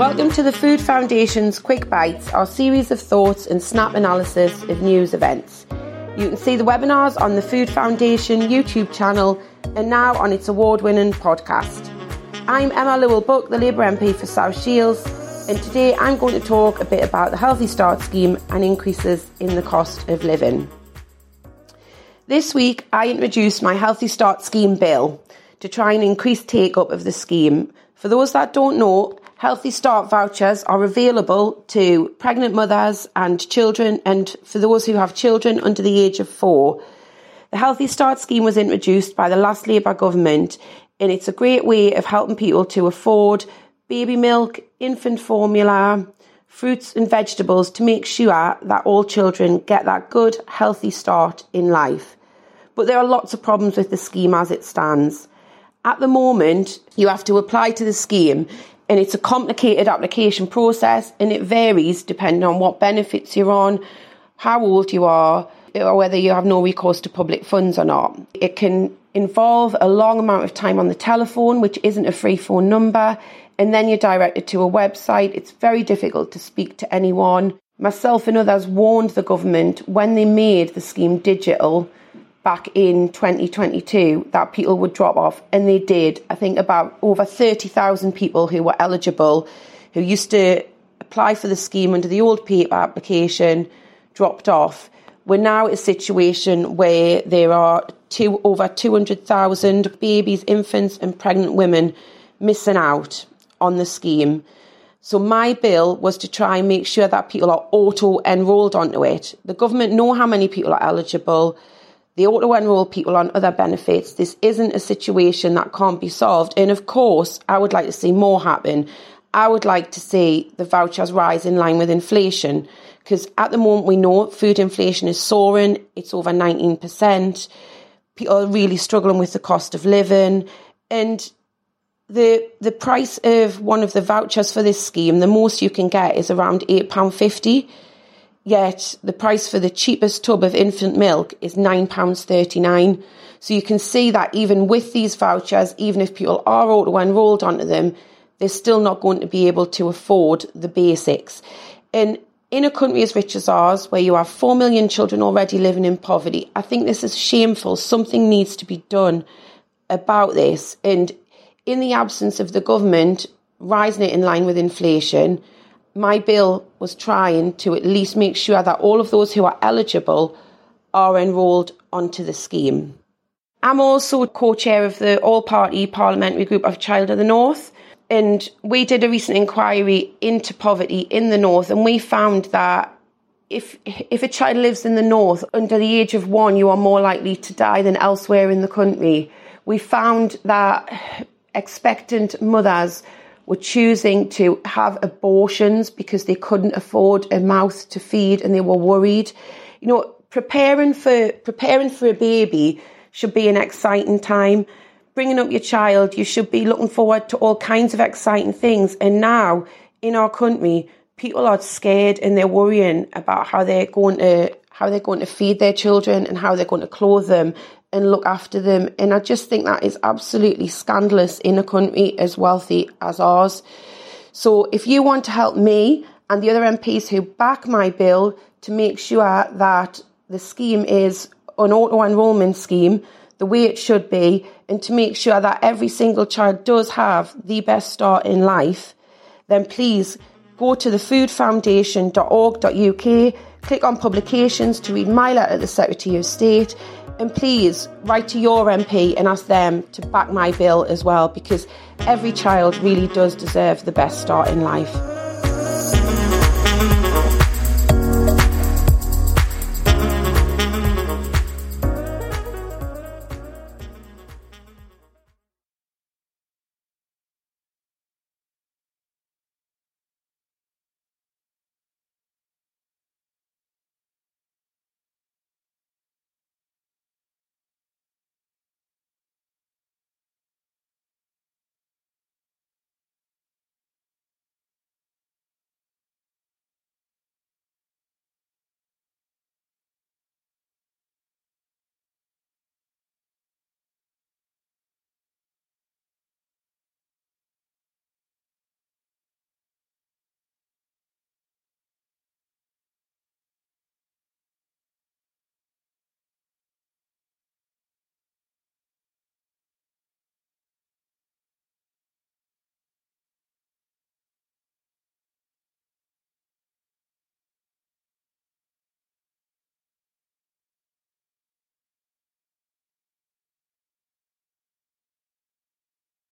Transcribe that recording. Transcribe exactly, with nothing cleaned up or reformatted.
Welcome to the Food Foundation's Quick Bites, our series of thoughts and snap analysis of news events. You can see the webinars on the Food Foundation YouTube channel and now on its award-winning podcast. I'm Emma Lewell-Buck, the Labour M P for South Shields, and today I'm going to talk a bit about the Healthy Start Scheme and increases in the cost of living. This week I introduced my Healthy Start Scheme bill to try and increase take-up of the scheme. For those that don't know, Healthy Start vouchers are available to pregnant mothers and children, and for those who have children under the age of four. The Healthy Start scheme was introduced by the last Labour government, and it's a great way of helping people to afford baby milk, infant formula, fruits and vegetables to make sure that all children get that good, healthy start in life. But there are lots of problems with the scheme as it stands. At the moment, you have to apply to the scheme, and it's a complicated application process, and it varies depending on what benefits you're on, how old you are, or whether you have no recourse to public funds or not. It can involve a long amount of time on the telephone, which isn't a free phone number, and then you're directed to a website. It's very difficult to speak to anyone. Myself and others warned the government when they made the scheme digital back in twenty twenty-two that people would drop off, and they did. I think about over thirty thousand people who were eligible, who used to apply for the scheme under the old paper application, dropped off. We're now at a situation where there are two, over two hundred thousand babies, infants and pregnant women missing out on the scheme. So my bill was to try and make sure that people are auto-enrolled onto it. The government know how many people are eligible. They ought to enrol people on other benefits. This isn't a situation that can't be solved. And of course, I would like to see more happen. I would like to see the vouchers rise in line with inflation, because at the moment we know food inflation is soaring. It's over nineteen percent. People are really struggling with the cost of living. And the the price of one of the vouchers for this scheme, the most you can get is around eight pounds fifty. Yet the price for the cheapest tub of infant milk is nine pounds thirty-nine. So you can see that even with these vouchers, even if people are auto-enrolled onto them, they're still not going to be able to afford the basics. And in a country as rich as ours, where you have four million children already living in poverty, I think this is shameful. Something needs to be done about this. And in the absence of the government rising it in line with inflation, my bill was trying to at least make sure that all of those who are eligible are enrolled onto the scheme. I'm also co-chair of the all-party parliamentary group of Child of the North, and we did a recent inquiry into poverty in the North, and we found that if if a child lives in the North under the age of one, you are more likely to die than elsewhere in the country. We found that expectant mothers were choosing to have abortions because they couldn't afford a mouth to feed and they were worried. You know, preparing for preparing for a baby should be an exciting time. Bringing up your child, you should be looking forward to all kinds of exciting things. And now in our country, people are scared and they're worrying about how they're going to how they're going to feed their children and how they're going to clothe them and look after them. And I just think that is absolutely scandalous in a country as wealthy as ours. So if you want to help me and the other M Ps who back my bill to make sure that the scheme is an auto-enrolment scheme, the way it should be, and to make sure that every single child does have the best start in life, then please go to the food foundation dot org dot U K, click on publications to read my letter to the Secretary of State, and please write to your M P and ask them to back my bill as well, because every child really does deserve the best start in life.